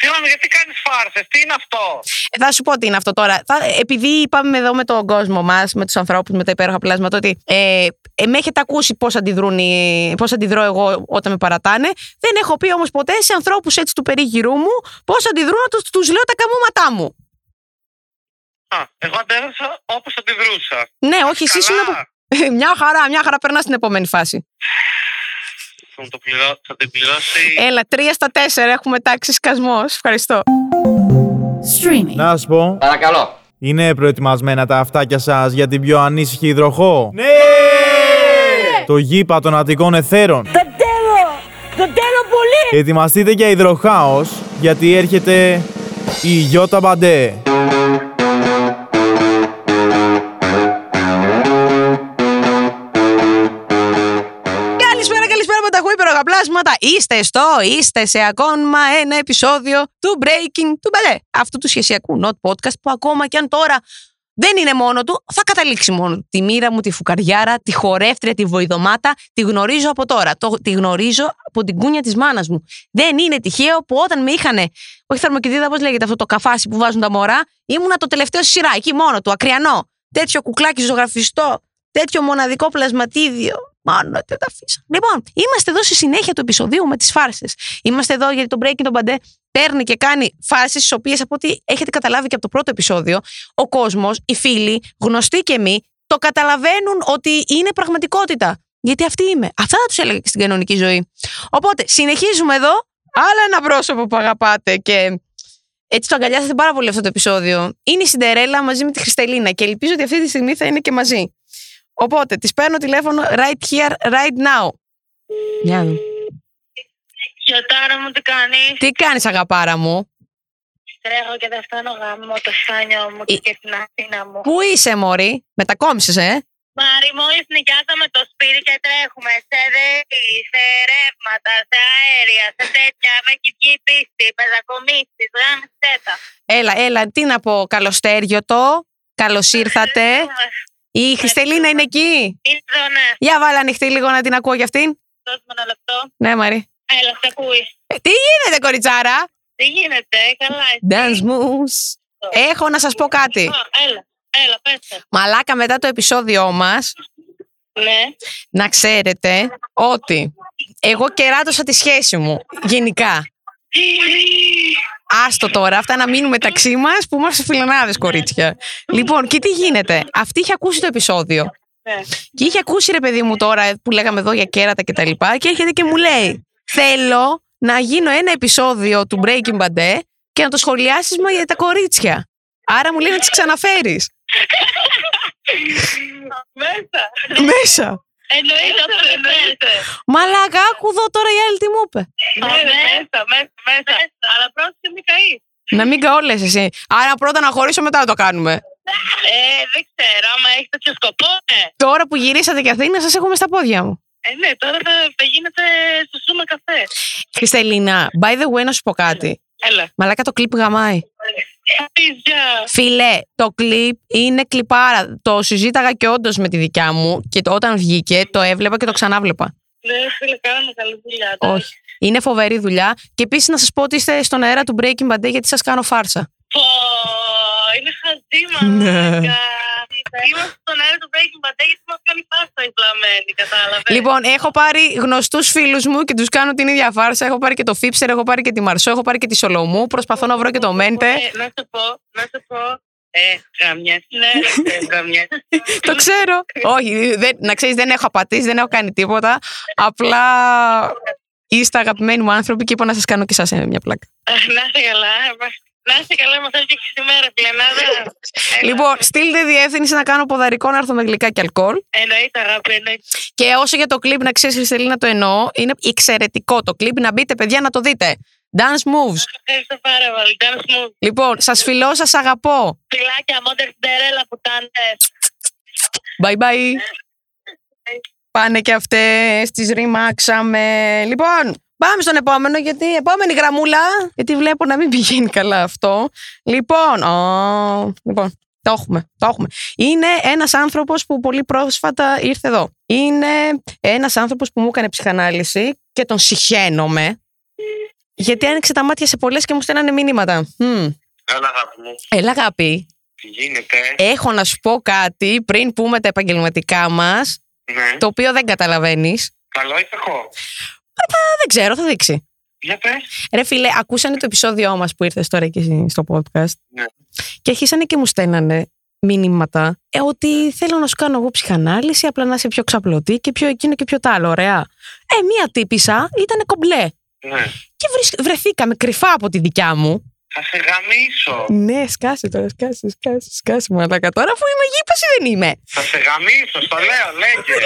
Συγγνώμη, γιατί κάνεις φάρσες, τι είναι αυτό? Θα σου πω τι είναι αυτό τώρα. Επειδή είπαμε εδώ με τον κόσμο μας, με τους ανθρώπους, με τα υπέροχα πλάσματα, ότι με έχετε ακούσει πώς αντιδρώ εγώ όταν με παρατάνε. Δεν έχω πει όμως ποτέ σε ανθρώπους έτσι του περίγυρού μου πώς αντιδρούν όταν τους λέω τα καμώματά μου. Εγώ αντέδρασα όπως αντιδρούσα. Ναι, όχι, εσύ ήσουν από... Μια χαρά περνά στην επόμενη φάση. Θα την πληρώσει. Έλα, 3 στα 4 έχουμε τάξει σκασμός. Ευχαριστώ. Streaming. Να σου πω. Παρακαλώ. Είναι προετοιμασμένα τα αυτάκια σας για την πιο ανήσυχη υδροχό? Ναι! Το γήπα των Αττικών Εθέρων. Το τέλω! Το τέλω πολύ! Ετοιμαστείτε για υδροχάος, γιατί έρχεται η Ιώτα Μπαντέ. Πλάσματα, είστε σε ακόμα ένα επεισόδιο του Breaking Bante, αυτού του σχεσιακού not podcast που ακόμα και αν τώρα δεν είναι μόνο του, θα καταλήξει μόνο τη μοίρα μου, τη φουκαριάρα, τη χορεύτρια, τη βοηδομάτα, τη γνωρίζω από τώρα, τη γνωρίζω από την κούνια της μάνας μου. Δεν είναι τυχαίο που όταν με είχανε, όχι θερμοκηδίδα, πώς λέγεται αυτό το καφάσι που βάζουν τα μωρά, ήμουνα το τελευταίο στη σειρά, εκεί μόνο του, ακριανό, τέτοιο κουκλάκι ζωγραφιστό, τέτοιο μοναδικό πλασματίδιο. Μάλλον ότι τα αφήσα. Λοιπόν, είμαστε εδώ στη συνέχεια του επεισοδίου με τις φάρσες. Είμαστε εδώ γιατί το Breaking Bante παίρνει και κάνει φάρσες, τις οποίες από ό,τι έχετε καταλάβει και από το πρώτο επεισόδιο, ο κόσμος, οι φίλοι, γνωστοί και εμείς, το καταλαβαίνουν ότι είναι πραγματικότητα. Γιατί αυτή είμαι. Αυτά θα τους έλεγα και στην κανονική ζωή. Οπότε, συνεχίζουμε εδώ. Άλλο ένα πρόσωπο που αγαπάτε και έτσι το αγκαλιάσατε πάρα πολύ αυτό το επεισόδιο. Είναι η Cinderella μαζί με τη Χριστελίνα και ελπίζω ότι αυτή τη στιγμή θα είναι και μαζί. Οπότε, τις παίρνω τηλέφωνο right here, right now. Γεια μου. Γιωτάρα μου, τι κάνεις? Τι κάνεις, αγαπάρα μου? Τρέχω και δεν φτάνω γάμο το στάνιο μου και την Αθήνα μου. Πού είσαι, μωρή? Μετακόμισες, Μαρή, μόλις νοικιάσαμε το σπίτι και τρέχουμε σε ΔΕΗ, σε ρεύματα, σε αέρια, σε τέτοια. Με κυβική πίστη, πεζακομίσεις, γάμες, τέτα. Έλα, τι να πω, καλωστέριωτο, καλώς ήρθατε. Η Χριστελίνα είναι εκεί. Εδώ, ναι. Για βάλε ανοιχτή λίγο να την ακούω για αυτήν. Δώσ' μου ένα λεπτό. Ναι, Μαρή. Έλα, σε ακούει. Τι γίνεται, κοριτσάρα? Τι γίνεται, καλά. Dance moves. Έχω να σας πω κάτι. Έλα, πέστε. Μαλάκα, μετά το επεισόδιό μας, ναι, να ξέρετε ότι εγώ κεράτωσα τη σχέση μου γενικά. Άστο τώρα, αυτά να μείνουν μεταξύ μας που είμαστε φιλενάδες, κορίτσια. Λοιπόν, και τι γίνεται? Αυτή είχε ακούσει το επεισόδιο. Και είχε ακούσει, ρε παιδί μου, τώρα που λέγαμε εδώ για κέρατα και τα λοιπά. Και έρχεται και μου λέει: θέλω να γίνω ένα επεισόδιο του Breaking Bante και να το σχολιάσεις με τα κορίτσια. Άρα μου λέει να τις ξαναφέρεις. Μέσα. Εννοείται αυτό, εννοείται. Μαλάκα, άκου εδώ τώρα η άλλη τι μου είπε. Μέσα. Αλλά πρώτα και μην καείς. Να μην καώ, λες εσύ? Άρα πρώτα να χωρίσω, μετά να το κάνουμε. Δεν ξέρω, άμα έχει τέτοιο σκοπό, ναι. Τώρα που γυρίσατε και Αθήνα, σας έχουμε στα πόδια μου. Ναι, τώρα θα γίνετε στο Σούμα καφέ. Χριστελίνα, by the way, να σου πω κάτι. Έλα. Μαλάκα, το κλιπ γαμάει. Φίλε, το κλιπ είναι κλιπάρα. Το συζήταγα και όντως με τη δικιά μου και όταν βγήκε το έβλεπα και το ξανάβλεπα. Ναι, φίλε, κάναμε καλή δουλειά. Όχι. Είναι φοβερή δουλειά. Και επίσης να σας πω ότι είστε στον αέρα του Breaking Bante γιατί σας κάνω φάρσα. Πω, είναι χαζίμα. Ναι. Είμαστε στον αέρα του Breaking Bante γιατί μας κάνει φάρσα η πλαμένη, κατάλαβες? Λοιπόν, έχω πάρει γνωστούς φίλους μου και τους κάνω την ίδια φάρσα. Έχω πάρει και το Fipster, έχω πάρει και τη Marso, έχω πάρει και τη Solomou. Προσπαθώ να βρω και το Mente. Να σου πω. Καμιά. Το ξέρω. Όχι, να ξέρεις, δεν έχω απατήσει, δεν έχω κάνει τίποτα. Απλά είστε αγαπημένοι μου άνθρωποι και είπα να σας κάνω και εσάς μια πλάκα. Να είστε καλά. Να είστε καλά, μας έφτιαξε τη μέρα, πλενάδα. Λοιπόν, στείλτε διεύθυνση να κάνω ποδαρικό, να έρθω με γλυκά και αλκοόλ. Εννοείται, αγάπη, εννοείται. Και όσο για το κλιπ, να ξέρεις, Χριστελίνα, το εννοώ. Είναι εξαιρετικό το κλιπ. Να μπείτε, παιδιά, να το δείτε. Dance moves. Ευχαριστώ πάρα πολύ. Dance moves. Λοιπόν, σας φιλώ, σας αγαπώ. Φιλάκια, μόντερ Cinderella που ήταν. Bye bye. Πάνε και αυτές, τις ρημάξαμε. Λοιπόν, πάμε στον επόμενο, γιατί επόμενη γραμμούλα. Γιατί βλέπω να μην πηγαίνει καλά αυτό. Λοιπόν, το έχουμε. Είναι ένας άνθρωπος που πολύ πρόσφατα ήρθε εδώ. Είναι ένας άνθρωπος που μου έκανε ψυχανάλυση και τον συχαίνομαι. Γιατί άνοιξε τα μάτια σε πολλές και μου στέλνανε μηνύματα. Έλα, αγάπη μου. Έλα, αγάπη. Τι γίνεται? Έχω να σου πω κάτι πριν πούμε τα επαγγελματικά μας. Ναι. Το οποίο δεν καταλαβαίνεις. Καλό ή κακό? Δεν ξέρω, θα δείξει. Για πες. Ρε φίλε, ακούσανε το επεισόδιό μας που ήρθες τώρα εκεί στο podcast. Ναι. Και αρχίσανε και μου στέλνανε μηνύματα ότι θέλω να σου κάνω εγώ ψυχανάλυση, απλά να είσαι πιο ξαπλωτή και πιο εκείνο και πιο τ' άλλο. Ωραία. Μία τύπησα, ήτανε κομπλέ. Ναι. Και βρεθήκαμε κρυφά από τη δικιά μου. Θα σε γαμίσω. Ναι, σκάσε τώρα, σκάσε μαλάκα τώρα, αφού είμαι γήπαση δεν είμαι. Θα σε γαμίσω, στο λέω, λέγε.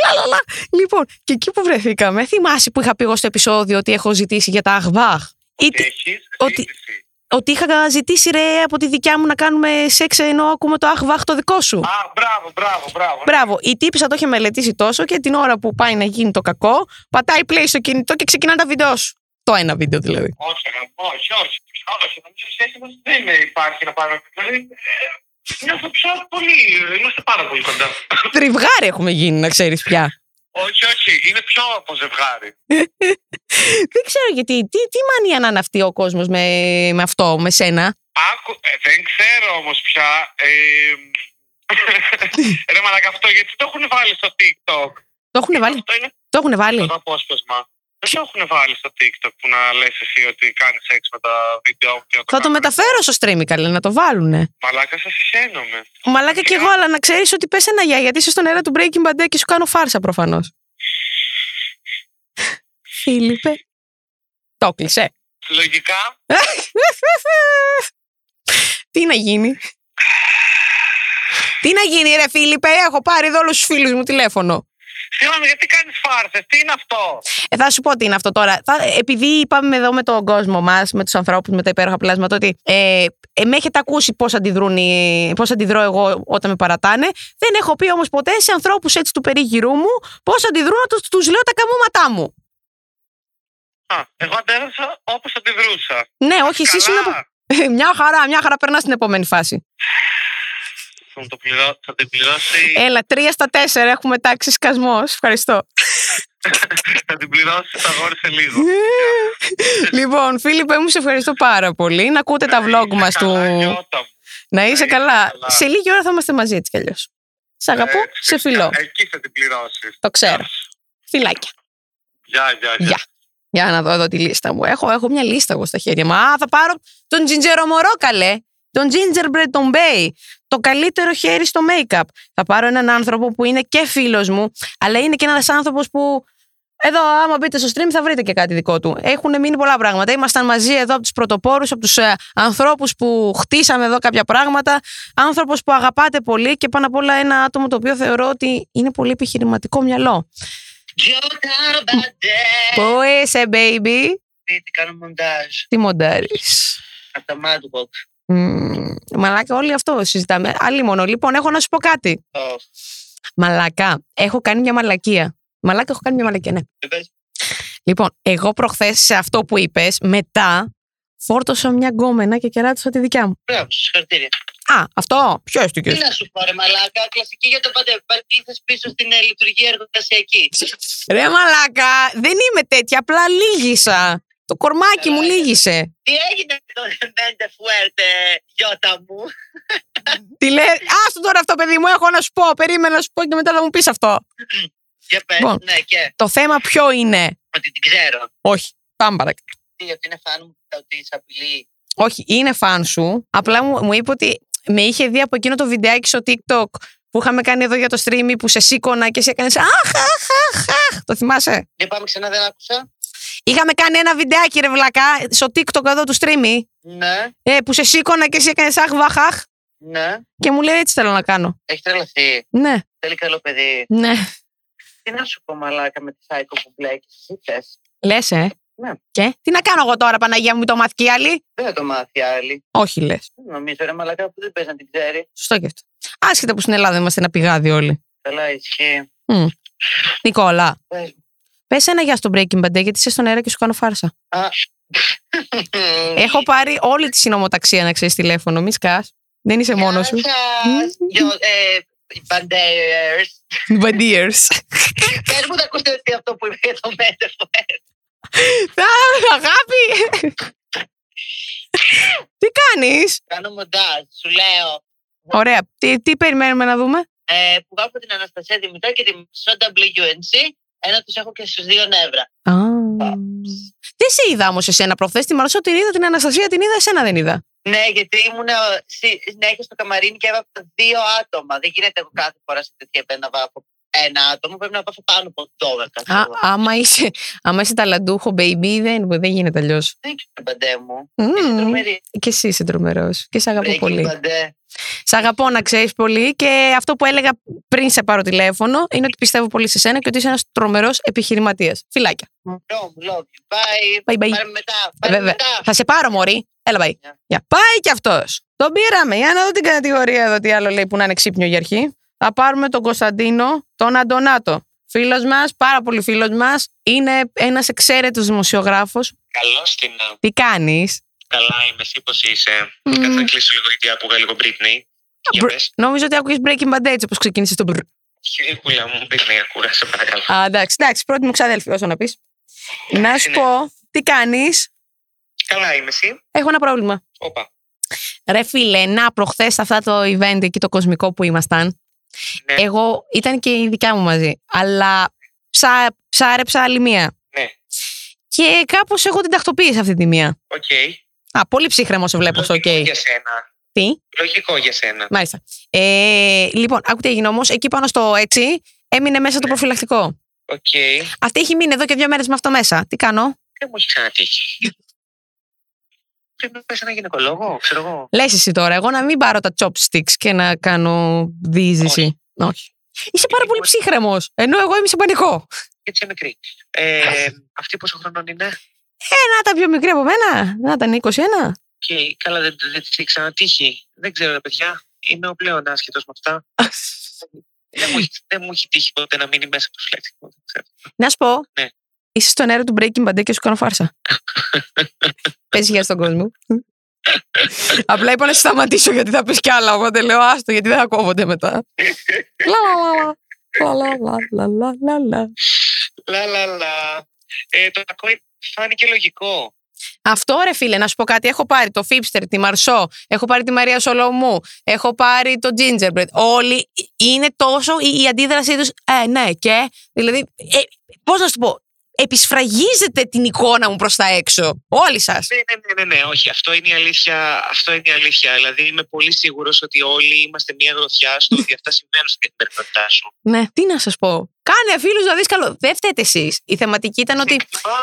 Λοιπόν, και εκεί που βρεθήκαμε, θυμάσαι που είχα πει εγώ στο επεισόδιο ότι έχω ζητήσει για τα αχβάχ? Ότι είχα ζητήσει ρε από τη δικιά μου να κάνουμε σεξ ενώ ακούμε το αχβάχ το δικό σου. Α, μπράβο. Η τύπησα το είχε μελετήσει τόσο και την ώρα που πάει να γίνει το κακό, πατάει play στο κινητό και ξεκινά τα βίντεο σου. Το ένα βίντεο δηλαδή. Όχι. Δεν υπάρχει να πάρουμε. Δηλαδή, νιώθω πια πολύ. Είμαστε πάρα πολύ κοντά. Τριβγάρι έχουμε γίνει, να ξέρεις πια. Όχι. Είναι πιο από ζευγάρι. Δεν ξέρω γιατί. Τι μανία να είναι αυτή ο κόσμος με αυτό, με σένα. Δεν ξέρω όμως πια. Ρε μαλάκα, αυτό γιατί το έχουν βάλει στο TikTok? Το έχουν βάλει. Το έχουν βάλει. Το απόσπασμα. Δεν το έχουν βάλει στο TikTok που να λες εσύ ότι κάνεις σεξ με τα βίντεο μου. Θα το μεταφέρω στο stream, καλέ, να το βάλουνε. Μαλάκα, σας συγχαίρομαι. Μαλάκα κι εγώ, αλλά να ξέρεις ότι πες ένα γεια, γιατί είσαι στον αέρα του Breaking Bante και σου κάνω φάρσα προφανώς. Φίλιππε. Το κλείσε. Λογικά. Τι να γίνει? Τι να γίνει ρε Φίλιππε, έχω πάρει εδώ όλους τους φίλους μου τηλέφωνο. Συγγνώμη, γιατί κάνεις φάρσες, τι είναι αυτό? Θα σου πω τι είναι αυτό τώρα. Επειδή είπαμε εδώ με τον κόσμο μας, με τους ανθρώπους, με τα υπέροχα πλάσματα, ότι με έχετε ακούσει πώς αντιδρώ εγώ όταν με παρατάνε. Δεν έχω πει όμως ποτέ σε ανθρώπους έτσι του περίγυρού μου πώς αντιδρούν όταν τους λέω τα καμώματά μου. Εγώ αντέδρασα όπως αντιδρούσα. Ναι, όχι, εσύ σου να... Μια χαρά περνά στην επόμενη φάση. Θα την πληρώσει. Έλα, 3/4 έχουμε τάξει σκασμό. Ευχαριστώ. Θα την πληρώσει, θα αγόρισε λίγο. Λοιπόν, Φίλιππε, μου σε ευχαριστώ πάρα πολύ. Να ακούτε τα vlog μας του. Να είσαι καλά. Σε λίγη ώρα θα είμαστε μαζί έτσι κι αλλιώς. Σ' αγαπώ, σε φιλώ. Εκεί θα την πληρώσει. Το ξέρω. Φιλάκια. Γεια. Για να δω εδώ τη λίστα μου. Έχω μια λίστα εγώ στα χέρια μου. Α, θα πάρω τον τζιντζερομορό, καλέ. Τον Ginger Brent Bay, το καλύτερο χέρι στο make-up. Θα πάρω έναν άνθρωπο που είναι και φίλος μου, αλλά είναι και ένας άνθρωπος που εδώ άμα μπείτε στο stream θα βρείτε και κάτι δικό του. Έχουν μείνει πολλά πράγματα. Ήμασταν μαζί εδώ από τους πρωτοπόρους, από τους ανθρώπους που χτίσαμε εδώ κάποια πράγματα. Άνθρωπος που αγαπάτε πολύ και πάνω απ' όλα ένα άτομο το οποίο θεωρώ ότι είναι πολύ επιχειρηματικό μυαλό. Πού είσαι, baby? Τι κάνω μοντάζ. Τι μοντάρεις? Από τα Madbox. Μαλάκα, όλοι αυτό συζητάμε. Άλλη μόνο. Λοιπόν, έχω να σου πω κάτι. Μαλάκα, έχω κάνει μια μαλακία. Ναι. Λοιπόν, εγώ προχθές σε αυτό που είπες, μετά φόρτωσα μια γκόμενα και κεράτωσα τη δικιά μου. Μπράβο, συγχαρητήρια. Α, αυτό. Ποιο έστειλε? Τι να σου πω, ρε μαλάκα, κλασική για το πάντα. Παρκήθες πίσω στην λειτουργία εργασιακή. Ρε μαλάκα, δεν είμαι τέτοια, απλά λύγησα. Το κορμάκι μου λύγησε. Τι έγινε το Mente Fuerte, Ιώτα μου? Τι λέει, άστο τώρα αυτό παιδί μου, έχω να σου πω, περίμενα να σου πω και μετά θα μου πεις αυτό. Για πες, bon. Ναι και. Το θέμα ποιο είναι? Ότι την ξέρω. Όχι, πάμε παρακάτω. Τι, ότι είναι φαν μου, ότι είσαι απειλή? Όχι, είναι φαν σου, απλά μου είπε ότι με είχε δει από εκείνο το βιντεάκι στο TikTok που είχαμε κάνει εδώ για το stream που σε σήκωνα και εσύ έκανες αχ. Το θυμάσαι? Και πάμε ξανά, δεν άκουσα. Είχαμε κάνει ένα βιντεάκι ρε βλακά στο TikTok εδώ του stream. Ναι. Που σε σήκωνα και εσύ έκανες αχ βαχ. Ναι. Και μου λέει έτσι θέλω να κάνω. Έχει τρελαθεί. Ναι. Θέλει καλό παιδί. Ναι. Τι να σου πω μαλάκα με τη σάικο που μπλέκεις? Λες Ναι. Και τι να κάνω εγώ τώρα Παναγία μου, το μάθει κι άλλη? Δεν θα το μάθει άλλη. Όχι λες? Νομίζω ρε μαλάκα που δεν πες να την ξέρει. Σωστό και αυτό. Άσχετα που στην Ελλάδα είμαστε ένα πηγάδι όλοι. Καλά ισχύει. Νικόλα. Πες ένα γεια στο Breaking Bante, γιατί είσαι στον αέρα και σου κάνω φάρσα. Έχω πάρει όλη τη συνομοταξία να ξέρεις τηλέφωνο. Μη σκάς. Δεν είσαι μόνος σου. Bandeers. Πες μου να ακούτε αυτό που είπε για το μέτωπο. Αγάπη. Τι κάνεις? Κάνω μοντάζ, σου λέω. Ωραία. Τι περιμένουμε να δούμε? Που πάω από την Αναστασία Δημητά και τη Σόντα WNC. Ένα τους έχω και στους δύο νεύρα. Δεν σε είδα όμως εσένα προχθές. Τη Μαρσό την είδα, την Αναστασία την είδα, εσένα δεν είδα. Ναι, γιατί ήμουν συνέχεια στο καμαρίνι και έβαφα δύο άτομα. Δεν γίνεται εγώ κάθε φορά σε τέτοια επένδυα από ένα άτομο. Πρέπει να πάω πάνω από 12. Άμα είσαι ταλαντούχο, baby, δεν γίνεται αλλιώς. Δεν γίνεται, Μπαντέ μου. Είσαι τρομερή. Και εσύ είσαι τρομερός. Και σε αγαπώ πολύ. Σ' αγαπώ να ξέρεις πολύ, και αυτό που έλεγα πριν σε πάρω τηλέφωνο είναι ότι πιστεύω πολύ σε σένα και ότι είσαι ένας τρομερός επιχειρηματίας. Φιλάκια. Bye. Πάρε μετά. Θα σε πάρω, μωρή. Έλα, πάει. Yeah. Πάει κι αυτός. Τον πήραμε. Για να δω την κατηγορία εδώ τι άλλο λέει που να είναι ξύπνιο για αρχή. Θα πάρουμε τον Κωνσταντίνο, τον Αντωνάτο. Φίλος μας, πάρα πολύ φίλος μας. Είναι ένας εξαίρετος δημοσιογράφος. Καλώς την. Τι κάνεις? Καλά είμαι, εσύ πώς είσαι? Κάτσε να κλείσω λίγο γιατί άκουγα λίγο Britney. Νομίζω ότι άκουγες Breaking Bante έτσι όπως ξεκίνησες το Britney. Χειρικούλα μου, Britney ακούγα, σε παρακαλώ. Εντάξει, πρώτη μου ξαδέλφη όσο να πεις. Να σου πω, τι κάνεις? Καλά είμαι, εσύ? Έχω ένα πρόβλημα. Όπα. Ρε φίλε, προχθές αυτά το event εκεί το κοσμικό που ήμασταν. Ναι. Εγώ ήταν και η δικιά μου μαζί, αλλά ψάρεψα άλλη μία. Ναι. Και κάπως εγώ την τακτοποίησα αυτή τη μία. Οκ. Πολύ ψύχρεμο σε βλέπω στο OK. Για σένα. Τι? Λογικό για σένα. Μάλιστα. Λοιπόν, άκου τι έγινε όμως. Εκεί πάνω στο έτσι έμεινε μέσα το προφυλακτικό. Οκ. Αυτή έχει μείνει εδώ και 2 μέρες με αυτό μέσα. Τι κάνω? Δεν μου έχει ξανατύχει. Πρέπει να πας ένα γυναικολόγο, ξέρω εγώ. Λες εσύ τώρα, εγώ να μην πάρω τα chopsticks και να κάνω διείσδυση. Όχι. Είσαι πάρα πολύ ψύχρεμος. Ενώ εγώ είμαι σε πανικό. Έτσι είναι μικρή. Αυτή πόσο χρονών είναι? Να τα πιο μικρή από μένα. Να ήταν 21. Και καλά, δεν τη ξανατύχει. Δεν ξέρω, ρε παιδιά. Είμαι ο πλέον άσχετος με αυτά. Δεν μου έχει τύχει ποτέ να μείνει μέσα από το φλέξιμο. Να σου πω, ναι. Είσαι στον αέρα του Breaking Bante και σου κάνω φάρσα. Πες γεια στον κόσμο. Απλά είπα να σταματήσω γιατί θα πεις κι άλλα. Οπότε λέω άστο γιατί δεν θα κόβονται μετά. Το κακό φάνηκε λογικό. Αυτό ρε φίλε, να σου πω κάτι. Έχω πάρει το Fipster, τη Marso, έχω πάρει τη Maria Solomou, έχω πάρει το Ginger Brent. Όλοι είναι τόσο η αντίδρασή τους. Ναι, και. Δηλαδή, πώς να σου πω. Επισφραγίζετε την εικόνα μου προς τα έξω. Όλοι σας. Ναι, όχι. Αυτό είναι η αλήθεια. Δηλαδή, είμαι πολύ σίγουρος ότι όλοι είμαστε μια γροθιά στο ότι αυτά συμβαίνουν στην καθημερινότητά σου. Ναι, τι να σας πω. Κάνε φίλους να δεις καλό. Δεν φταίτε εσείς. Η θεματική ήταν ότι.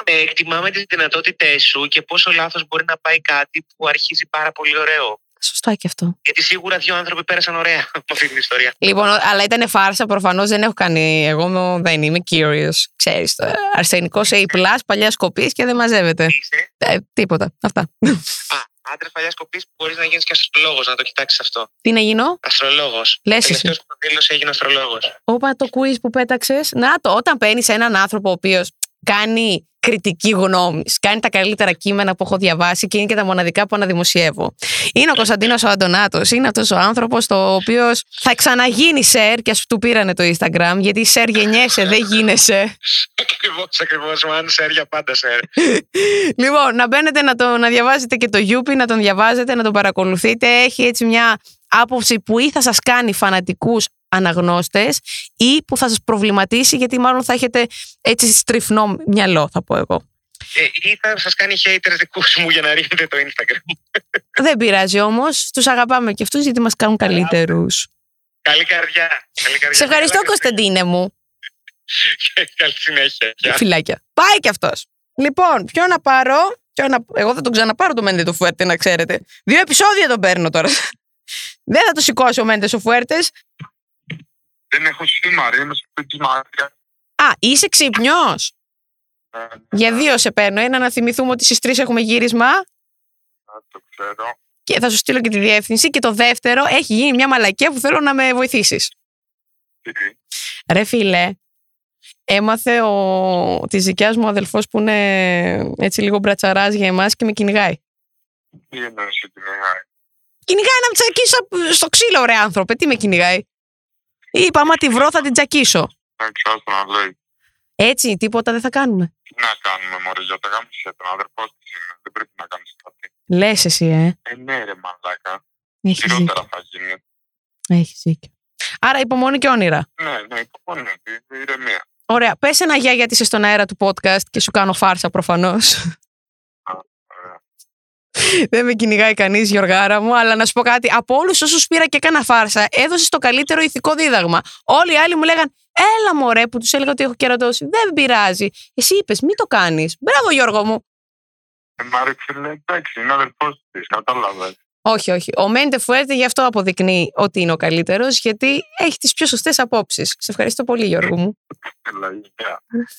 Εκτιμάμε τις δυνατότητές σου και πόσο λάθος μπορεί να πάει κάτι που αρχίζει πάρα πολύ ωραίο. Σωστά και αυτό. Γιατί σίγουρα 2 άνθρωποι πέρασαν ωραία από αυτή την ιστορία. Λοιπόν, αλλά ήταν φάρσα, προφανώς δεν έχω κάνει. Εγώ δεν είμαι curious. Ξέρεις το. Αρσενικό σε A+, παλιά κοπή και δεν μαζεύεται. Είσαι. Τίποτα. Αυτά. Άντρες παλιά κοπή που μπορεί να γίνει και αστρολόγος, να το κοιτάξεις αυτό. Τι να γίνω? Αστρολόγος. Λες εσύ. Τελευταίος που δήλωσε έγινε αστρολόγος. Όπα το quiz που πέταξες. Να το, όταν παίρνεις έναν άνθρωπο ο οποίος κάνει κριτική γνώμη, κάνει τα καλύτερα κείμενα που έχω διαβάσει και είναι και τα μοναδικά που αναδημοσιεύω. Είναι ο Κωνσταντίνος ο Αντωνάτος, είναι αυτός ο άνθρωπος το οποίος θα ξαναγίνει σερ και ας του πήρανε το Instagram, γιατί σερ γεννιέσαι, δεν γίνεσαι. Ακριβώς, αν σερ για πάντα σερ. Λοιπόν, να μπαίνετε να διαβάζετε και το Yupi, να τον διαβάζετε, να τον παρακολουθείτε. Έχει έτσι μια άποψη που ή θα σας κάνει φανατικούς αναγνώστες ή που θα σας προβληματίσει, γιατί μάλλον θα έχετε έτσι στριφνό μυαλό, θα πω εγώ. Ή θα σας κάνει haters δικούς μου για να ρίχνετε το Instagram. Δεν πειράζει όμως, τους αγαπάμε και αυτούς γιατί μας κάνουν καλύτερους. Καλή καρδιά. Σε ευχαριστώ Κωνσταντίνε μου. Καλή συνέχεια. Φιλάκια. Πάει κι αυτός. Λοιπόν, ποιο να πάρω? Εγώ θα τον ξαναπάρω το Mente Fuerte, να ξέρετε. 2 επεισόδια τον παίρνω τώρα. Δεν θα το σηκώσει ο Mente Fuerte. Δεν έχω σήμερα, είμαι στο σπίτι της Μαρίας. Είσαι ξύπνιος. Για 2 σε παίρνω. Ένα να θυμηθούμε ότι στις 3 έχουμε γύρισμα. Το ξέρω. Και θα σου στείλω και τη διεύθυνση. Και το δεύτερο, έχει γίνει μια μαλακία που θέλω να με βοηθήσεις. Ρε φίλε, έμαθε της δικιάς μου αδελφός που είναι έτσι λίγο μπρατσαράς για εμάς και με κυνηγάει. Τι εννοείς ότι κυνηγάει? Κυνηγάει να τσακίσω στο ξύλο, ρε άνθρωπε. Τι με κυνηγάει? Είπα, άμα τη βρω θα την τσακίσω. Έτσι, τίποτα δεν θα κάνουμε. Τι να κάνουμε, μωρέ, για τα γάμισια, τον αδερφό της είναι. Δεν πρέπει να κάνεις κάτι. Λες εσύ, ναι, ρε, μαλάκα. Χειρότερα θα γίνει. Έχεις δίκιο. Άρα υπομονή και όνειρα. Ναι, υπομονή, ηρεμία. Ωραία. Πες ένα γεια γιατί είσαι στον αέρα του podcast και σου κάνω φάρσα προφανώς. Δεν με κυνηγάει κανείς, Γιωργάρα μου, αλλά να σου πω κάτι. Από όλους όσους πήρα και έκανα φάρσα, έδωσες το καλύτερο ηθικό δίδαγμα. Όλοι οι άλλοι μου λέγαν, έλα μωρέ, που τους έλεγα ότι έχω κερατώσει. Δεν πειράζει. Εσύ είπες, μην το κάνεις. Μπράβο, Γιώργο μου. Εντάξει, είναι αδερφός της, κατάλαβες. Όχι. Ο Μέντε Φουέρτε γι' αυτό αποδεικνύει ότι είναι ο καλύτερος, γιατί έχει τις πιο σωστές απόψεις. Σε ευχαριστώ πολύ, Γιώργο μου.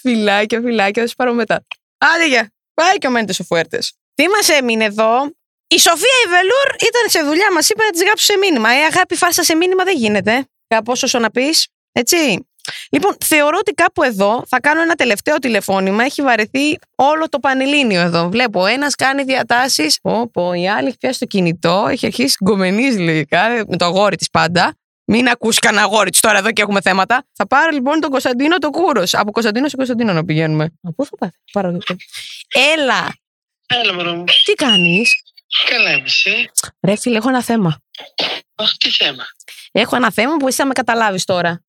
Φιλάκια, θα σου πάρω μετά. Άντε, γεια. Πάει και ο Μέντε Φουέρτε. Τι μας έμεινε εδώ. Η Σοφία η Βελούρ ήταν σε δουλειά, μας είπε να της γράψω σε μήνυμα. Αγάπη, φάρσα σε μήνυμα δεν γίνεται. Κάπως όσο να πεις. Έτσι. Λοιπόν, θεωρώ ότι κάπου εδώ θα κάνω ένα τελευταίο τηλεφώνημα. Έχει βαρεθεί όλο το Πανελλήνιο εδώ. Βλέπω, ένας κάνει διατάσεις. Η άλλη έχει πιάσει το κινητό. Έχει αρχίσει γκομενής λογικά. Με το αγόρι της πάντα. Μην ακούσει κανένα αγόρι της τώρα εδώ και έχουμε θέματα. Θα πάρω λοιπόν τον Κωνσταντίνο το Κούρος. Από Κωνσταντίνο σε Κωνσταντίνο να πηγαίνουμε. Από πού θα πάρω. Έλα. Έλα, μωρό μου. Τι κάνεις? Καλά είμαι εσύ. Ρε φίλε, έχω ένα θέμα. Αχ, τι θέμα? Έχω ένα θέμα που εσύ θα με καταλάβεις τώρα.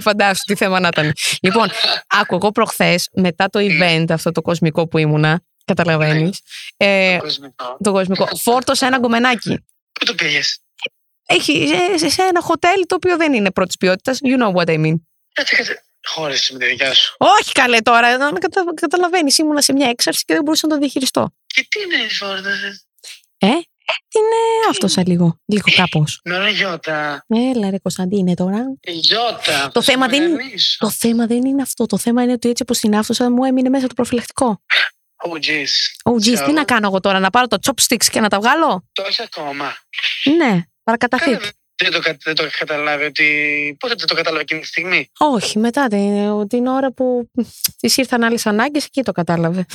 Φαντάσου τι θέμα να ήταν. Λοιπόν, άκου, εγώ προχθές μετά το event αυτό το κοσμικό που ήμουνα, καταλαβαίνεις, το κοσμικό, φόρτωσα ένα γκομενάκι. Πού το πήγες? Σε ένα hotel το οποίο δεν είναι πρώτης ποιότητας. You know what I mean. Χώρισε με τη δικιά σου. Όχι καλέ τώρα, καταλαβαίνεις, ήμουνα σε μια έξαρση και δεν μπορούσα να το διαχειριστώ. Και τι είναι η φόρτωσες? Είναι αυτός λίγο, λίγο κάπως. Ωραία Ιώτα. Έλα ρε Κωνσταντίνε τώρα. Ιώτα. Το θέμα δεν είναι αυτό, το θέμα είναι ότι έτσι όπως την άφτωσα μου έμεινε μέσα το προφυλακτικό. Oh jeez, τι να κάνω εγώ τώρα, να πάρω το chopsticks και να τα βγάλω? Το έχει ακόμα. Ναι, παρακαταθήκη. Δεν το καταλάβει ότι. Πότε δεν το κατάλαβε εκείνη τη στιγμή? Όχι, μετά την ώρα που της ήρθαν άλλες ανάγκες, εκεί το κατάλαβε.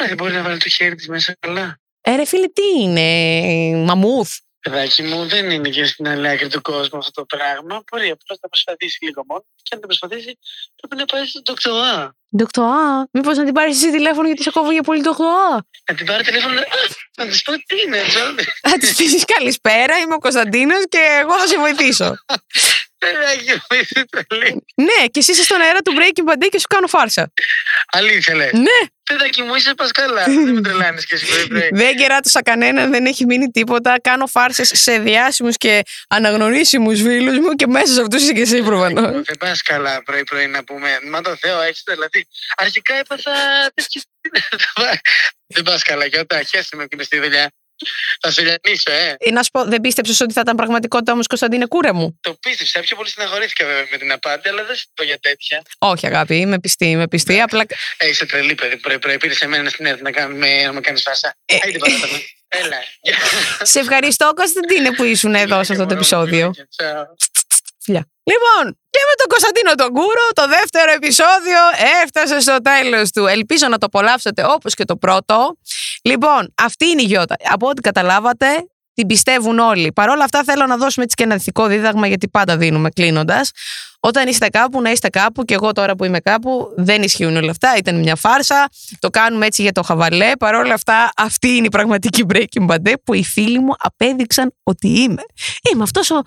Μα δεν μπορεί να βάλει το χέρι της μέσα καλά. Ρε φίλε, τι είναι, μαμούθ? Παιδάκι μου, δεν είναι και στην άλλη άκρη του κόσμου αυτό το πράγμα. Μπορεί απλώς να προσπαθήσει λίγο μόνο. Και αν δεν προσπαθήσει, πρέπει να πάει στον Δοκτωά. Δοκτωά, μήπως να την πάρεις εσύ τηλέφωνο γιατί σε κόβω για πολύ Δοκτωά? Να την πάρω τηλέφωνο, να της πω τι είναι, Τζόνι. Να της πεις καλησπέρα, είμαι ο Κωνσταντίνος και εγώ θα σε βοηθήσω. Ναι, και εσύ είσαι στον αέρα του Breaking Bante και σου κάνω φάρσα. Αλήθεια λες? Ναι. Παιδάκι μου, είσαι πασκαλά. Δεν με τρελάνεις και εσύ. Δεν κεράτωσα κανέναν, δεν έχει μείνει τίποτα. Κάνω φάρσες σε διάσημους και αναγνωρίσιμους φίλους μου και μέσα σε αυτούς είσαι και εσύ προφανώς. Δεν πας καλά πρωί-πρωί να πούμε. Μα το Θεό, έχεις δηλαδή. Αρχικά έπαθα. Δεν πας καλά, Γιώτα. Χαίρεσαι με εκείνη τη δουλειά. Θα σε λιανίσω, Να σου πω, δεν πίστεψες ότι θα ήταν πραγματικότητα όμως, Κωνσταντίνε, κούρε μου? Το πίστεψα. Πιο πολύ στεναχωρήθηκα βέβαια με την απάντη, αλλά δεν σου πω για τέτοια. Όχι, αγάπη, είμαι πιστή. Απλά. Είσαι τρελή, παιδί. Πήρε σε μένα στην έρευνα να με κάνει φάσα. Έλα. Σε ευχαριστώ, Κωνσταντίνε, που ήσουν εδώ σε αυτό το επεισόδιο. Φιλιά. Λοιπόν, και με τον Κωνσταντίνο τον Κούρο, το δεύτερο επεισόδιο έφτασε στο τέλος του. Ελπίζω να το απολαύσετε όπως και το πρώτο. Λοιπόν, αυτή είναι η Γιώτα. Από ό,τι καταλάβατε, την πιστεύουν όλοι. Παρ' όλα αυτά, θέλω να δώσουμε έτσι και ένα ηθικό δίδαγμα, γιατί πάντα δίνουμε κλείνοντας. Όταν είστε κάπου, να είστε κάπου. Και εγώ τώρα που είμαι κάπου, δεν ισχύουν όλα αυτά. Ήταν μια φάρσα. Το κάνουμε έτσι για το χαβαλέ. Παρ' όλα αυτά, αυτή είναι η πραγματική Breaking Bante που οι φίλοι μου απέδειξαν ότι είμαι. Είμαι αυτός ο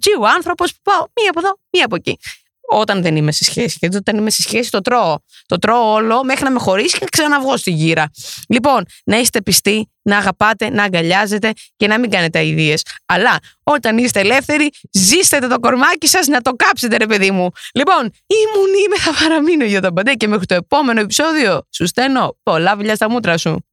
τσιου άνθρωπος που πάω μία από εδώ, μία από εκεί. Όταν δεν είμαι σε σχέση. Γιατί όταν είμαι σε σχέση, το τρώω. Το τρώω όλο μέχρι να με χωρίσει και ξαναβγώ στη γύρα. Λοιπόν, να είστε πιστοί, να αγαπάτε, να αγκαλιάζετε και να μην κάνετε αηδίες. Αλλά όταν είστε ελεύθεροι, ζήστε το κορμάκι σας να το κάψετε, ρε παιδί μου. Λοιπόν, ήμουν, είμαι, θα παραμείνω για τα Μπαντέ και μέχρι το επόμενο επεισόδιο σου στέλνω πολλά βιλιά στα μούτρα σου.